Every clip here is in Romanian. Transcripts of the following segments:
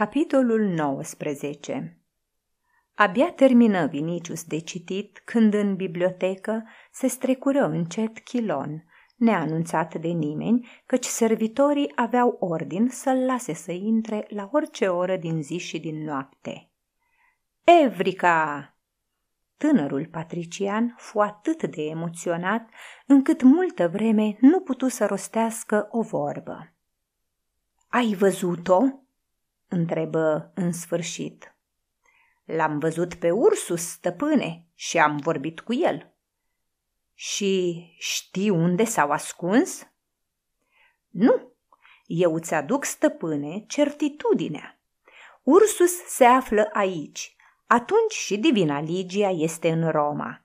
Capitolul 19. Abia termină Vinicius de citit când în bibliotecă se strecură încet Kilon, neanunțat de nimeni, căci servitorii aveau ordin să-l lase să intre la orice oră din zi și din noapte. Evrica! Tânărul patrician fu atât de emoționat încât multă vreme nu putu să rostească o vorbă. Ai văzut-o?" întrebă în sfârșit. L-am văzut pe Ursus, stăpâne, și am vorbit cu el." Și știi unde s-au ascuns?" Nu, eu îți aduc, stăpâne, certitudinea. Ursus se află aici, atunci și divina Ligia este în Roma.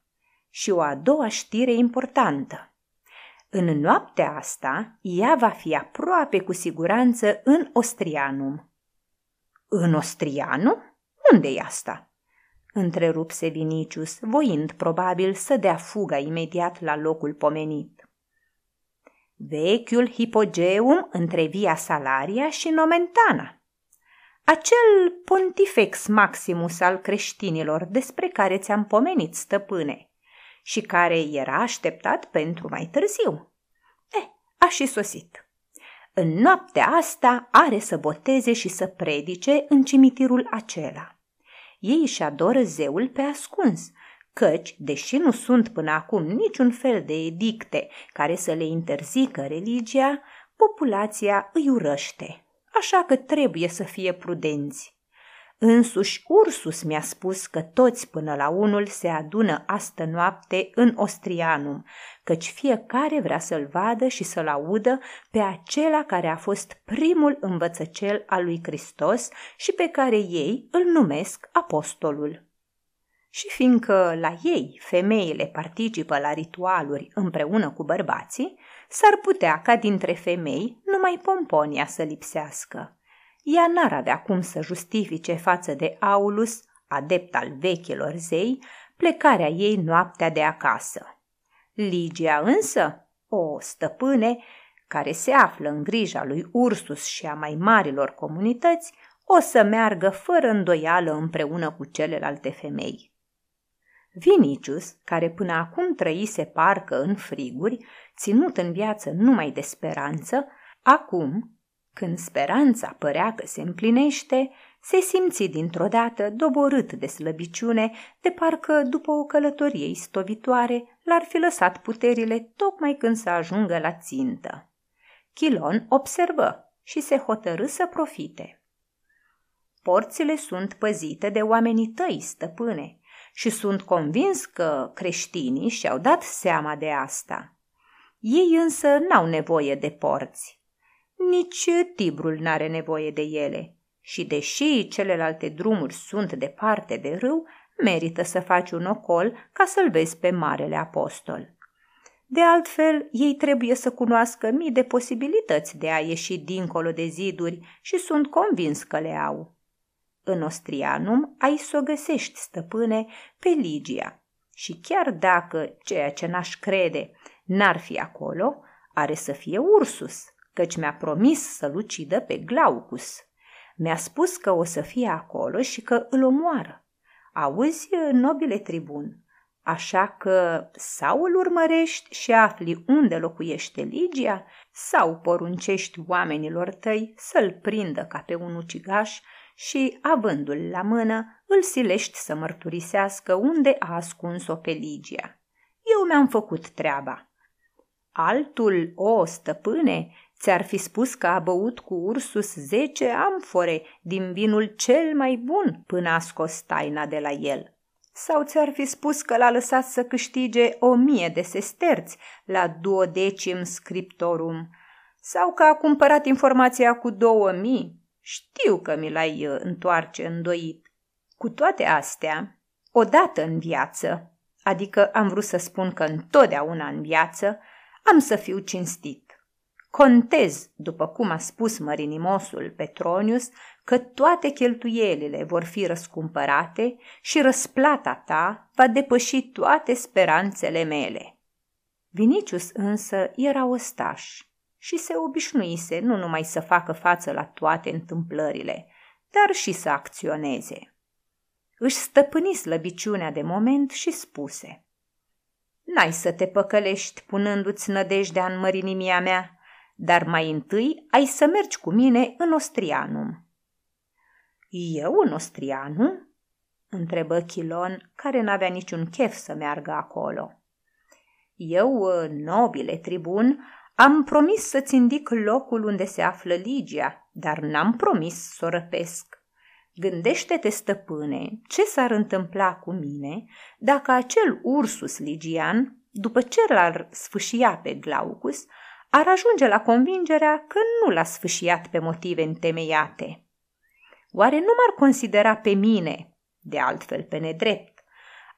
Și o a doua știre importantă. În noaptea asta, ea va fi aproape cu siguranță în Ostrianum." În Ostrianum? Unde-i asta?" întrerupse Vinicius, voind probabil să dea fuga imediat la locul pomenit. Vechiul hipogeum între Via Salaria și Nomentana. Acel pontifex maximus al creștinilor despre care ți-am pomenit, stăpâne, și care era așteptat pentru mai târziu. A și sosit. În noaptea asta are să boteze și să predice în cimitirul acela. Ei își adoră zeul pe ascuns, căci, deși nu sunt până acum niciun fel de edicte care să le interzică religia, populația îi urăște, așa că trebuie să fie prudenți. Însuși Ursus mi-a spus că toți până la unul se adună astă noapte în Ostrianum, căci fiecare vrea să-l vadă și să-l audă pe acela care a fost primul învățăcel al lui Hristos și pe care ei îl numesc Apostolul. Și fiindcă la ei femeile participă la ritualuri împreună cu bărbații, s-ar putea ca dintre femei numai Pomonia să lipsească. Ea n-ar avea cum să justifice față de Aulus, adept al vechilor zei, plecarea ei noaptea de acasă. Ligia însă, o stăpâne, care se află în grija lui Ursus și a mai marilor comunități, o să meargă fără îndoială împreună cu celelalte femei. Vinicius, care până acum trăise parcă în friguri, ținut în viață numai de speranță, acum, când speranța părea că se împlinește, se simți dintr-o dată doborât de slăbiciune, de parcă după o călătorie istovitoare l-ar fi lăsat puterile tocmai când să ajungă la țintă. Kilon observă și se hotărâ să profite. Porțile sunt păzite de oamenii tăi, stăpâne, și sunt convins că creștinii și-au dat seama de asta. Ei însă n-au nevoie de porți. Nici Tibrul n-are nevoie de ele și, deși celelalte drumuri sunt departe de râu, merită să faci un ocol ca să-l vezi pe Marele Apostol. De altfel, ei trebuie să cunoască mii de posibilități de a ieși dincolo de ziduri și sunt convins că le au. În Ostrianum ai să o găsești, stăpâne, pe Ligia și chiar dacă, ceea ce n-aș crede, n-ar fi acolo, are să fie Ursus, căci mi-a promis să-l ucidă pe Glaucus. Mi-a spus că o să fie acolo și că îl omoară. Auzi, nobile tribun, așa că sau îl urmărești și afli unde locuiește Ligia, sau poruncești oamenilor tăi să-l prindă ca pe un ucigaș și, avându-l la mână, îl silești să mărturisească unde a ascuns-o pe Ligia. Eu mi-am făcut treaba. Altul, o stăpâne, ți-ar fi spus că a băut cu Ursus 10 amfore din vinul cel mai bun până a scos taina de la el. Sau ți-ar fi spus că l-a lăsat să câștige 1000 de sesterți la duodecim scriptorum. Sau că a cumpărat informația cu 2000. Știu că mi l-ai întoarce îndoit. Cu toate astea, odată în viață, adică am vrut să spun că întotdeauna în viață, am să fiu cinstit. Contez, după cum a spus mărinimosul Petronius, că toate cheltuielile vor fi răscumpărate și răsplata ta va depăși toate speranțele mele. Vinicius însă era ostaș și se obișnuise nu numai să facă față la toate întâmplările, dar și să acționeze. Își stăpâni slăbiciunea de moment și spuse: „N-ai să te păcălești punându-ți nădejdea în mărinimia mea, dar mai întâi ai să mergi cu mine în Ostrianum.” „Eu în Ostrianum?” întrebă Kilon, care n-avea niciun chef să meargă acolo. „Eu, nobile tribun, am promis să-ți indic locul unde se află Ligia, dar n-am promis să o răpesc. Gândește-te, stăpâne, ce s-ar întâmpla cu mine dacă acel Ursus ligian, după ce l-ar sfâșia pe Glaucus, ar ajunge la convingerea că nu l-a sfâșiat pe motive întemeiate. Oare nu m-ar considera pe mine, de altfel pe nedrept,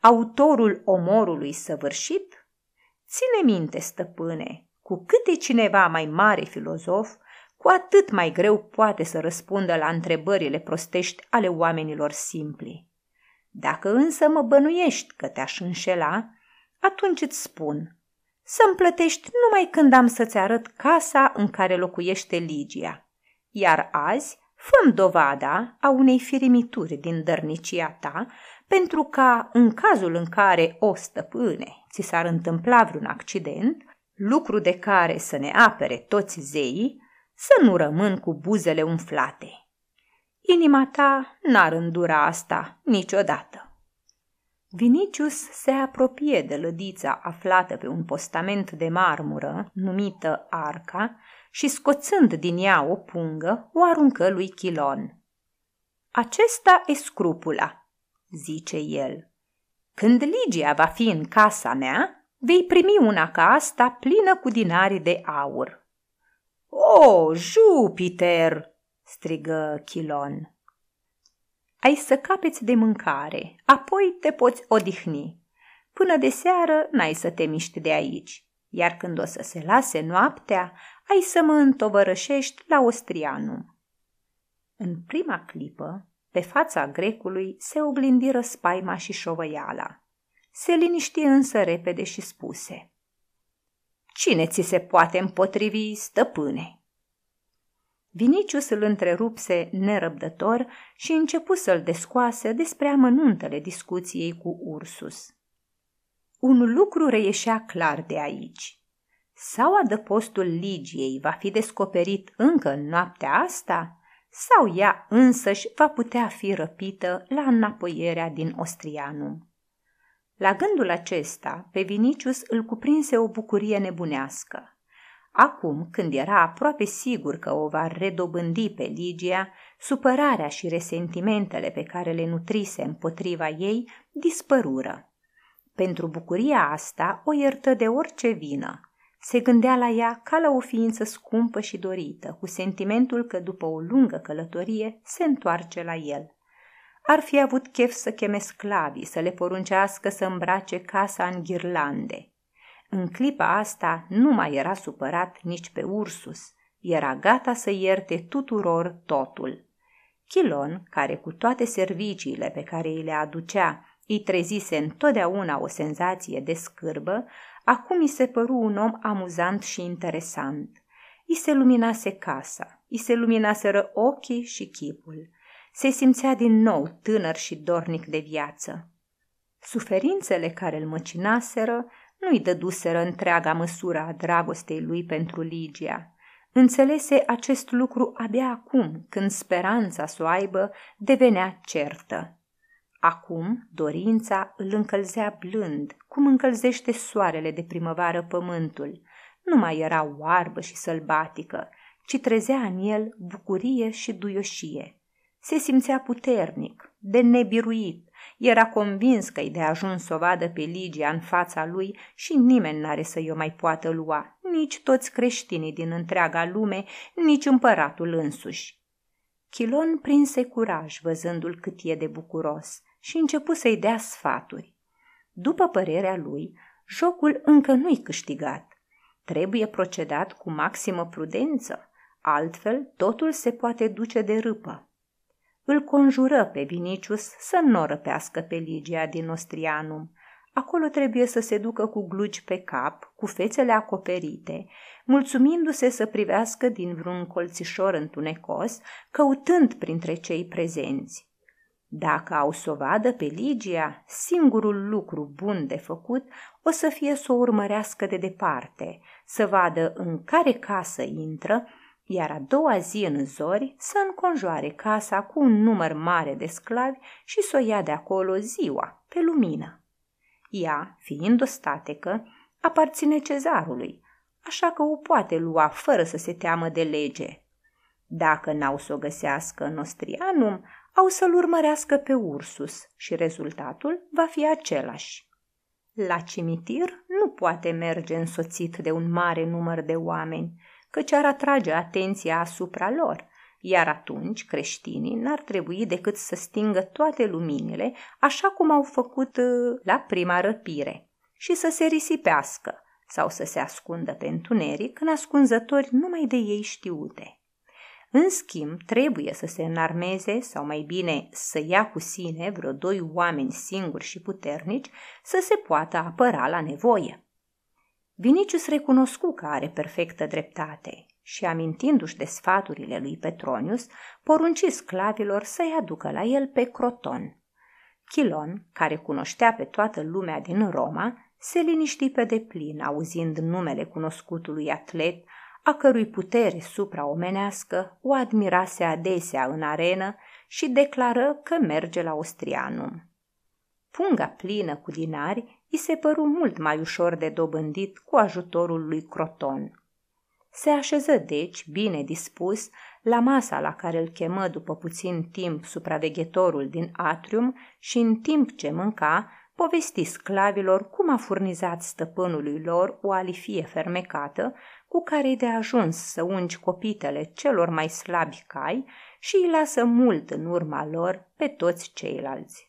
autorul omorului săvârșit? Ține minte, stăpâne, cu cât e cineva mai mare filozof, cu atât mai greu poate să răspundă la întrebările prostești ale oamenilor simpli. Dacă însă mă bănuiești că te-aș înșela, atunci îți spun să-mi plătești numai când am să-ți arăt casa în care locuiește Ligia, iar azi fă-mi dovada a unei firimituri din dărnicia ta, pentru ca, în cazul în care, o stăpâne, ți s-ar întâmpla vreun accident, lucru de care să ne apere toți zeii, să nu rămân cu buzele umflate. Inima ta n-ar îndura asta niciodată.” Vinicius se apropie de lădița aflată pe un postament de marmură, numită Arca, și scoțând din ea o pungă, o aruncă lui Kilon. „Acesta e scrupula,” zice el. „Când Ligia va fi în casa mea, vei primi una ca asta plină cu dinari de aur.” „O, Jupiter!” strigă Kilon. „Ai să capeți de mâncare, apoi te poți odihni. Până de seară n-ai să te miști de aici, iar când o să se lase noaptea, ai să mă întovărășești la Ostrianum.” În prima clipă, pe fața grecului se oglindiră spaima și șovăiala. Se liniști însă repede și spuse: „Cine ți se poate împotrivi, stăpâne?” Vinicius îl întrerupse nerăbdător și începu să-l descoase despre amănuntele discuției cu Ursus. Un lucru reieșea clar de aici. Sau adăpostul Ligiei va fi descoperit încă în noaptea asta, sau ea însăși va putea fi răpită la înapoierea din Ostrianum. La gândul acesta, pe Vinicius îl cuprinse o bucurie nebunească. Acum, când era aproape sigur că o va redobândi pe Ligia, supărarea și resentimentele pe care le nutrise împotriva ei dispărură. Pentru bucuria asta o iertă de orice vină. Se gândea la ea ca la o ființă scumpă și dorită, cu sentimentul că după o lungă călătorie se întoarce la el. Ar fi avut chef să cheme sclavii, să le poruncească să îmbrace casa în ghirlande. În clipa asta nu mai era supărat nici pe Ursus, era gata să ierte tuturor totul. Kilon, care cu toate serviciile pe care îi le aducea, îi trezise întotdeauna o senzație de scârbă, acum îi se păru un om amuzant și interesant. Îi se luminase casa, îi se luminaseră ochii și chipul. Se simțea din nou tânăr și dornic de viață. Suferințele care îl măcinaseră nu-i dăduseră întreaga măsură a dragostei lui pentru Ligia. Înțelese acest lucru abia acum, când speranța să o aibă devenea certă. Acum dorința îl încălzea blând, cum încălzește soarele de primăvară pământul. Nu mai era oarbă și sălbatică, ci trezea în el bucurie și duioșie. Se simțea puternic, de nebiruit, era convins că-i de ajuns să o vadă pe Ligia în fața lui și nimeni n-are să-i o mai poată lua, nici toți creștinii din întreaga lume, nici împăratul însuși. Kilon prinse curaj văzându-l cât e de bucuros și începu să-i dea sfaturi. După părerea lui, jocul încă nu-i câștigat. Trebuie procedat cu maximă prudență, altfel totul se poate duce de râpă. Îl conjură pe Vinicius să nu o răpească pe Ligia din Ostrianum. Acolo trebuie să se ducă cu glugi pe cap, cu fețele acoperite, mulțumindu-se să privească din vreun colțișor întunecos, căutând printre cei prezenți. Dacă au să o vadă pe Ligia, singurul lucru bun de făcut o să fie să o urmărească de departe, să vadă în care casă intră, iar a doua zi în zori să înconjoare casa cu un număr mare de sclavi și să o ia de acolo ziua, pe lumină. Ea, fiind o statecă, aparține cezarului, așa că o poate lua fără să se teamă de lege. Dacă n-au să o găsească în Ostrianum, au să-l urmărească pe Ursus și rezultatul va fi același. La cimitir nu poate merge însoțit de un mare număr de oameni, căci ar atrage atenția asupra lor, iar atunci creștinii n-ar trebui decât să stingă toate luminile, așa cum au făcut la prima răpire, și să se risipească sau să se ascundă pe întuneric în ascunzători numai de ei știute. În schimb, trebuie să se înarmeze, sau mai bine să ia cu sine vreo doi oameni singuri și puternici, să se poată apăra la nevoie. Vinicius recunoscu că are perfectă dreptate și, amintindu-și de sfaturile lui Petronius, porunci sclavilor să-i aducă la el pe Croton. Kilon, care cunoștea pe toată lumea din Roma, se liniști pe deplin auzind numele cunoscutului atlet, a cărui putere supraomenească o admirase adesea în arenă și declară că merge la Ostrianum. Punga plină cu dinari i se păru mult mai ușor de dobândit cu ajutorul lui Croton. Se așeză deci, bine dispus, la masa la care îl chemă după puțin timp supraveghetorul din atrium și, în timp ce mânca, povesti sclavilor cum a furnizat stăpânului lor o alifie fermecată cu care e de ajuns să ungi copitele celor mai slabi cai și îi lasă mult în urma lor pe toți ceilalți.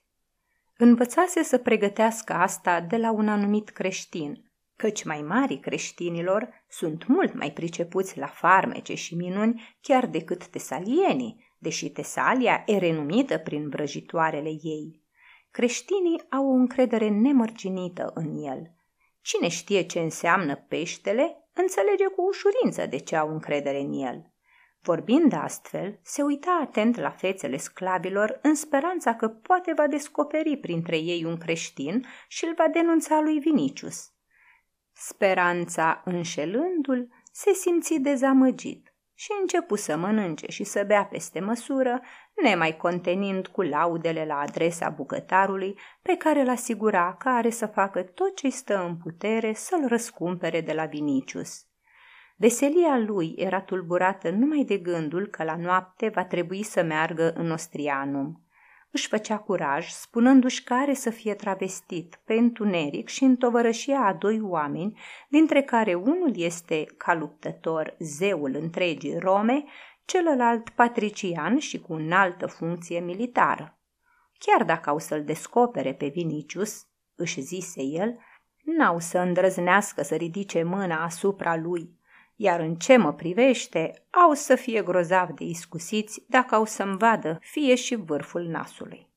Învățase să pregătească asta de la un anumit creștin, căci mai marii creștinilor sunt mult mai pricepuți la farmece și minuni chiar decât tesalienii, deși Tesalia e renumită prin vrăjitoarele ei. Creștinii au o încredere nemărginită în el. Cine știe ce înseamnă peștele, înțelege cu ușurință de ce au încredere în el. Vorbind astfel, se uita atent la fețele sclavilor în speranța că poate va descoperi printre ei un creștin și îl va denunța lui Vinicius. Speranța, înșelându-l, se simți dezamăgit și începu să mănânce și să bea peste măsură, nemai contenind cu laudele la adresa bucătarului, pe care îl asigura că are să facă tot ce-i stă în putere să-l răscumpere de la Vinicius. Veselia lui era tulburată numai de gândul că la noapte va trebui să meargă în Ostrianum. Își făcea curaj, spunându-și că are să fie travestit pe întuneric și în tovărășia a doi oameni, dintre care unul este, ca luptător, zeul întregii Rome, celălalt patrician și cu înaltă funcție militară. Chiar dacă au să-l descopere pe Vinicius, își zise el, n-au să îndrăznească să ridice mâna asupra lui, iar în ce mă privește, au să fie grozav de iscusiți dacă au să-mi vadă fie și vârful nasului.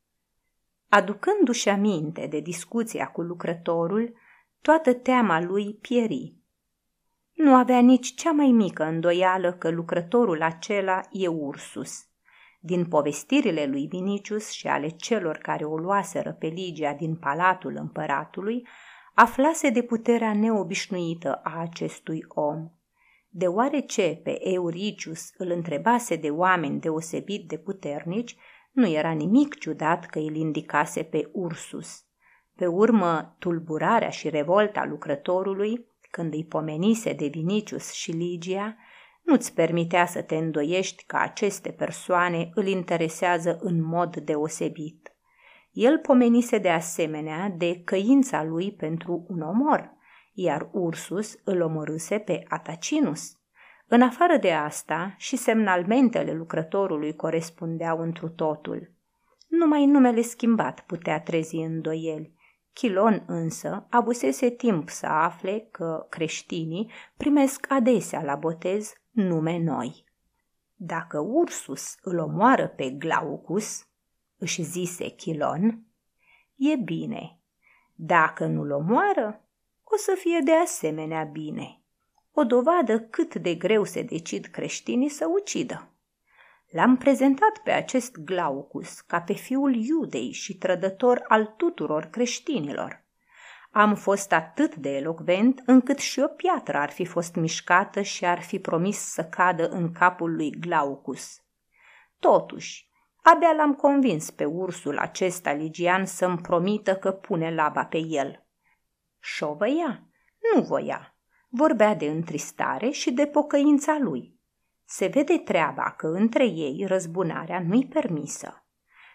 Aducându-și aminte de discuția cu lucrătorul, toată teama lui pieri. Nu avea nici cea mai mică îndoială că lucrătorul acela e Ursus. Din povestirile lui Vinicius și ale celor care o luaseră pe Ligia din palatul împăratului, aflase de puterea neobișnuită a acestui om. Deoarece pe Euricius îl întrebase de oameni deosebit de puternici, nu era nimic ciudat că îl indicase pe Ursus. Pe urmă, tulburarea și revolta lucrătorului, când îi pomenise de Vinicius și Ligia, nu-ți permitea să te îndoiești că aceste persoane îl interesează în mod deosebit. El pomenise de asemenea de căința lui pentru un omor, iar Ursus îl omorâse pe Atacinus. În afară de asta, și semnalmentele lucrătorului corespundeau întru totul. Numai numele schimbat putea trezi îndoieli. Kilon însă avusese timp să afle că creștinii primesc adesea la botez nume noi. Dacă Ursus îl omoară pe Glaucus, își zise Kilon, e bine. Dacă nu-l omoară, o să fie de asemenea bine. O dovadă cât de greu se decid creștinii să ucidă. L-am prezentat pe acest Glaucus ca pe fiul Iudei și trădător al tuturor creștinilor. Am fost atât de elocvent încât și o piatră ar fi fost mișcată și ar fi promis să cadă în capul lui Glaucus. Totuși, abia l-am convins pe ursul acesta ligian să-mi promită că pune laba pe el. Șovăia, nu voia, vorbea de întristare și de pocăința lui. Se vede treaba că între ei răzbunarea nu-i permisă.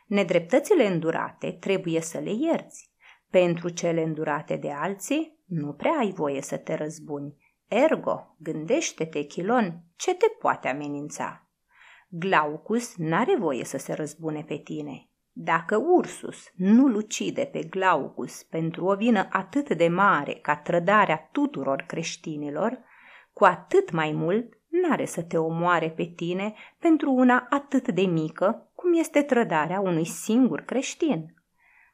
Nedreptățile îndurate trebuie să le ierți. Pentru cele îndurate de alții, nu prea ai voie să te răzbuni. Ergo, gândește-te, Kilon, ce te poate amenința? Glaucus n-are voie să se răzbune pe tine. Dacă Ursus nu-l ucide pe Glaucus pentru o vină atât de mare ca trădarea tuturor creștinilor, cu atât mai mult n-are să te omoare pe tine pentru una atât de mică cum este trădarea unui singur creștin.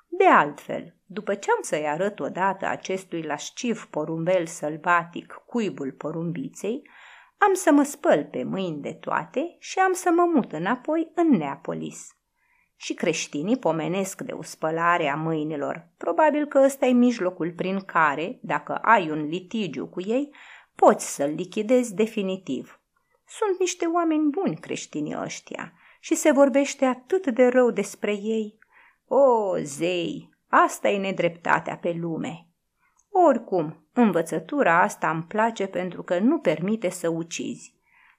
De altfel, după ce am să-i arăt odată acestui lasciv porumbel sălbatic cuibul porumbiței, am să mă spăl pe mâini de toate și am să mă mut înapoi în Neapolis. Și creștinii pomenesc de o spălare a mâinilor, probabil că ăsta e mijlocul prin care, dacă ai un litigiu cu ei, poți să-l lichidezi definitiv. Sunt niște oameni buni creștinii ăștia și se vorbește atât de rău despre ei. O, zei, asta e nedreptatea pe lume. Oricum, învățătura asta îmi place pentru că nu permite să ucizi.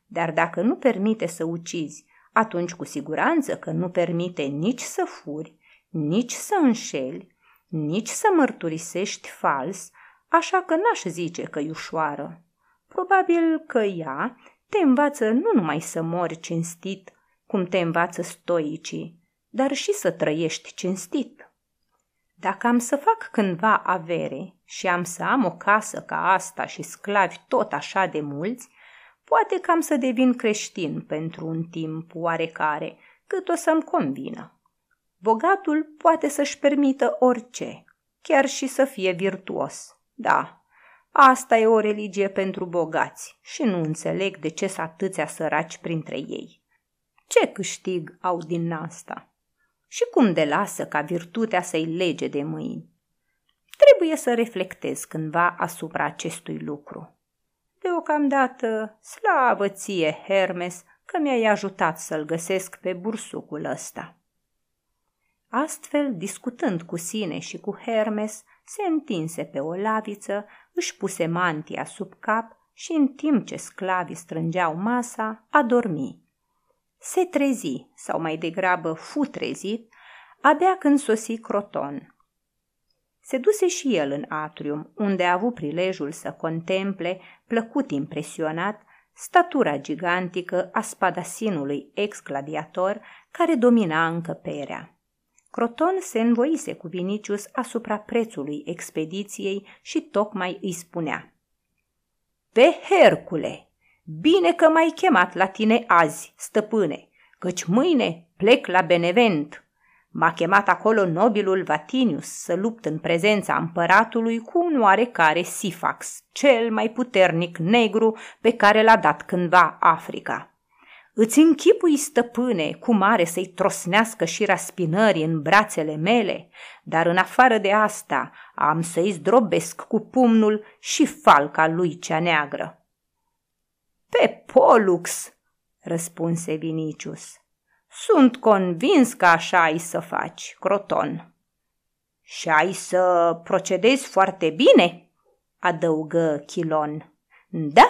Dar dacă nu permite să ucizi, atunci cu siguranță că nu permite nici să furi, nici să înșeli, nici să mărturisești fals, așa că n-aș zice că-i ușoară. Probabil că ea te învață nu numai să mori cinstit, cum te învață stoicii, dar și să trăiești cinstit. Dacă am să fac cândva avere și am să am o casă ca asta și sclavi tot așa de mulți, poate că am să devin creștin pentru un timp oarecare, cât o să-mi convină. Bogatul poate să-și permită orice, chiar și să fie virtuos. Da, asta e o religie pentru bogați și nu înțeleg de ce s-a atâția săraci printre ei. Ce câștig au din asta? Și cum de lasă ca virtutea să-i lege de mâini? Trebuie să reflectez cândva asupra acestui lucru. Deocamdată, slavă ție, Hermes, că mi-ai ajutat să-l găsesc pe bursucul ăsta. Astfel, discutând cu sine și cu Hermes, se întinse pe o laviță, își puse mantia sub cap și, în timp ce sclavii strângeau masa, a dormit. Se trezi, sau mai degrabă fu trezit, abia când sosi Croton. Se duse și el în atrium, unde a avut prilejul să contemple, plăcut impresionat, statura gigantică a spadasinului ex-gladiator care domina încăperea. Croton se învoise cu Vinicius asupra prețului expediției și tocmai îi spunea: "Pe Hercule! Bine că m-ai chemat la tine azi, stăpâne, căci mâine plec la Benevent. M-a chemat acolo nobilul Vatinius să lupt în prezența împăratului cu un oarecare Sifax, cel mai puternic negru pe care l-a dat cândva Africa. Îți închipui, stăpâne, cum are să-i trosnească și raspinării în brațele mele, dar în afară de asta am să-i zdrobesc cu pumnul și falca lui cea neagră." "Pe Polux!" răspunse Vinicius. "Sunt convins că așa ai să faci, Croton." "Și ai să procedezi foarte bine?" adăugă Kilon. "Da,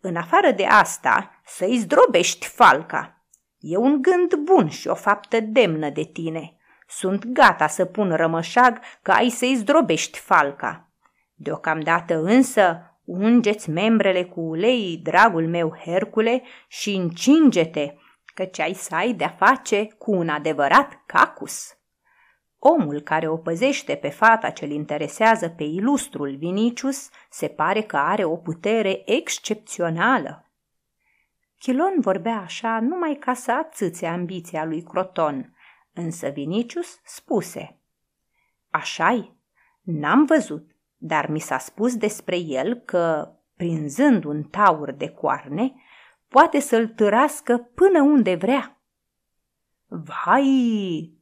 în afară de asta să-i zdrobești falca. E un gând bun și o faptă demnă de tine. Sunt gata să pun rămășag că ai să-i zdrobești falca. Deocamdată însă ungeți membrele cu ulei, dragul meu Hercule, și încinge-te, căci ai să ai de-a face cu un adevărat cacus." Omul care o păzește pe fata ce-l interesează pe ilustrul Vinicius se pare că are o putere excepțională. Kilon vorbea așa numai ca să ațâțe ambiția lui Croton, însă Vinicius spuse: "Așa-i? N-am văzut, dar mi s-a spus despre el că, prinzând un taur de coarne, poate să-l târască până unde vrea." "Vai!"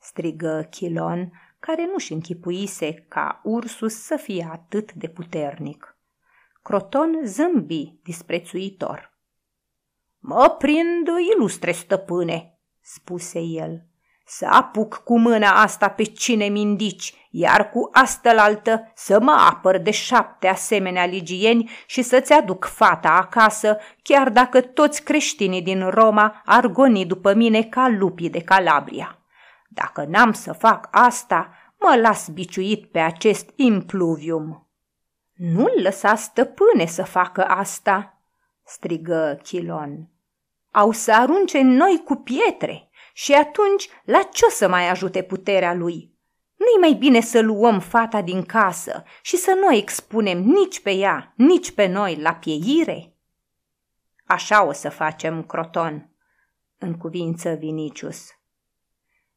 strigă Kilon, care nu-și închipuise ca Ursus să fie atât de puternic. Croton zâmbi disprețuitor. "Mă prind, ilustre stăpâne," spuse el, "să apuc cu mâna asta pe cine-mi indici, iar cu astălaltă să mă apăr de 7 asemenea ligieni și să-ți aduc fata acasă, chiar dacă toți creștinii din Roma ar goni după mine ca lupii de Calabria. Dacă n-am să fac asta, mă las biciuit pe acest impluvium." "Nu-l lăsa, stăpâne, să facă asta," strigă Kilon. "Au să arunce în noi cu pietre și atunci la ce o să mai ajute puterea lui? Nu-i mai bine să luăm fata din casă și să nu expunem nici pe ea, nici pe noi la pieire?" "Așa o să facem, Croton," în cuvință Vinicius.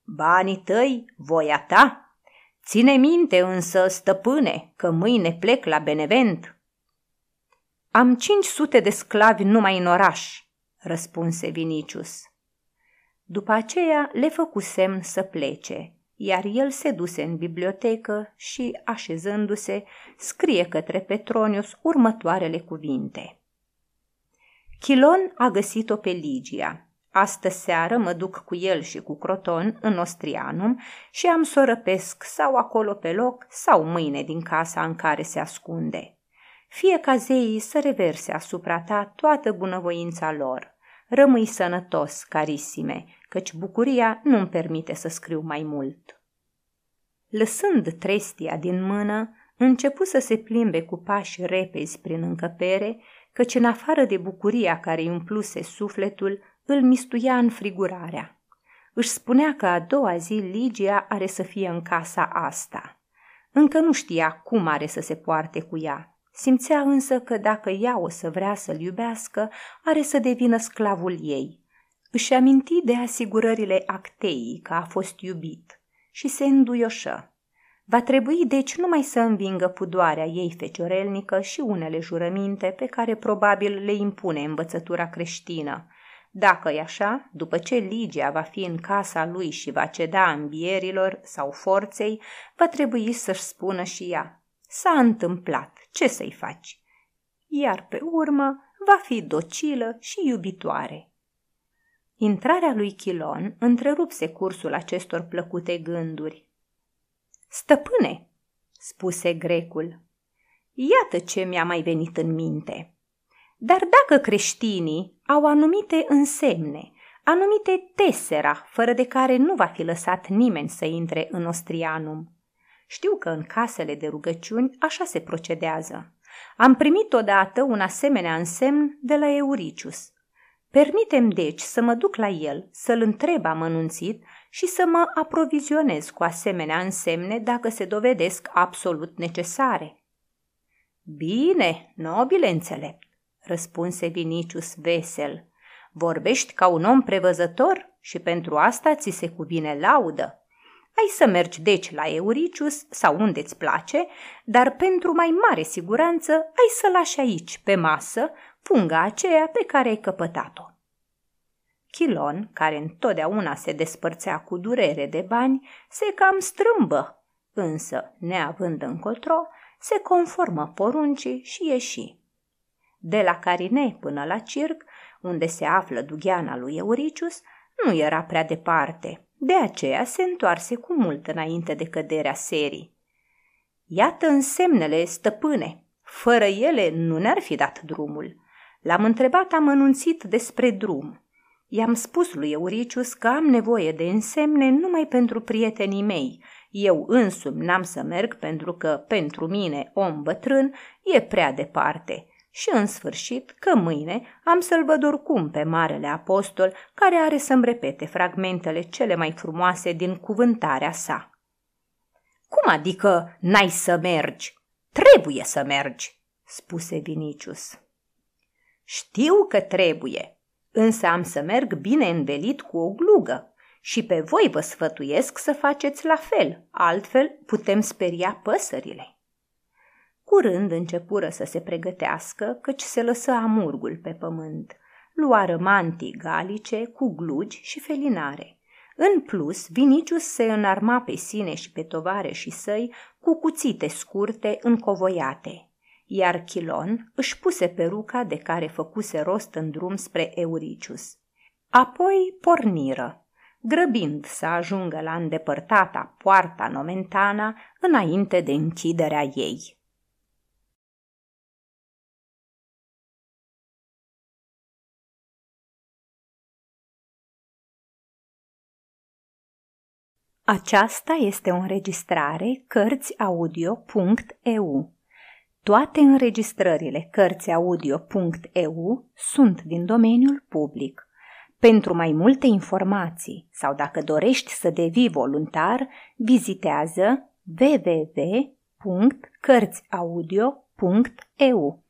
"Banii tăi, voia ta. Ține minte însă, stăpâne, că mâine plec la Benevent." "Am 500 de sclavi numai în oraș," răspunse Vinicius. După aceea le făcu semn să plece, iar el se duse în bibliotecă și, așezându-se, scrie către Petronius următoarele cuvinte. "Kilon a găsit-o pe Ligia. Astă seară mă duc cu el și cu Croton în Ostrianum și am să o răpesc sau acolo pe loc sau mâine din casa în care se ascunde. Fie ca zeii să reverse asupra ta toată bunăvoința lor. Rămâi sănătos, carisime, căci bucuria nu-mi permite să scriu mai mult." Lăsând trestia din mână, începu să se plimbe cu pași repezi prin încăpere, căci în afară de bucuria care îi umpluse sufletul, îl mistuia înfrigurarea. Își spunea că a doua zi Ligia are să fie în casa asta. Încă nu știa cum are să se poarte cu ea. Simțea însă că dacă ea o să vrea să-l iubească, are să devină sclavul ei. Își aminti de asigurările Acteii că a fost iubit și se înduioșă. Va trebui deci numai să învingă pudoarea ei feciorelnică și unele jurăminte pe care probabil le impune învățătura creștină. Dacă-i așa, după ce Ligia va fi în casa lui și va ceda ambierilor sau forței, va trebui să-și spună și ea: "S-a întâmplat, ce să-i faci?" Iar pe urmă va fi docilă și iubitoare. Intrarea lui Kilon întrerupse cursul acestor plăcute gânduri. "Stăpâne," spuse grecul, "iată ce mi-a mai venit în minte. Dar dacă creștinii au anumite însemne, anumite tesera, fără de care nu va fi lăsat nimeni să intre în Ostrianum. Știu că în casele de rugăciuni așa se procedează. Am primit odată un asemenea însemn de la Euricius. Permitem deci să mă duc la el, să-l întreb amănunțit și să mă aprovizionez cu asemenea însemne dacă se dovedesc absolut necesare." "Bine, nobile înțelept," răspunse Vinicius vesel. "Vorbești ca un om prevăzător și pentru asta ți se cuvine laudă. Ai să mergi deci la Euricius sau unde-ți place, dar pentru mai mare siguranță ai să lași aici, pe masă, punga aceea pe care ai căpătat-o." Kilon, care întotdeauna se despărțea cu durere de bani, se cam strâmbă, însă, neavând încotro, se conformă poruncii și ieși. De la Carinei până la Circ, unde se află dugheana lui Euricius, nu era prea departe, de aceea se întoarse cu mult înainte de căderea serii. "Iată însemnele, stăpâne, fără ele nu ne-ar fi dat drumul. L-am întrebat amănunțit despre drum. I-am spus lui Euricius că am nevoie de însemne numai pentru prietenii mei. Eu însumi n-am să merg pentru că, pentru mine, om bătrân, e prea departe. Și în sfârșit că mâine am să-l văd oricum pe Marele Apostol, care are să-mi repete fragmentele cele mai frumoase din cuvântarea sa." "Cum adică n-ai să mergi? Trebuie să mergi," spuse Vinicius. "Știu că trebuie, însă am să merg bine învelit cu o glugă și pe voi vă sfătuiesc să faceți la fel, altfel putem speria păsările. Curând începură să se pregătească, căci se lăsă amurgul pe pământ. Luară mantii galice cu glugi și felinare. În plus, Vinicius se înarma pe sine și pe tovarășii săi cu cuțite scurte încovoiate, iar Kilon își puse peruca de care făcuse rost în drum spre Euricius. Apoi porniră, grăbind să ajungă la îndepărtata poarta Nomentana înainte de închiderea ei. Aceasta este o înregistrare cărțiaudio.eu. Toate înregistrările cărțiaudio.eu sunt din domeniul public. Pentru mai multe informații sau dacă dorești să devii voluntar, vizitează www.cărțiaudio.eu.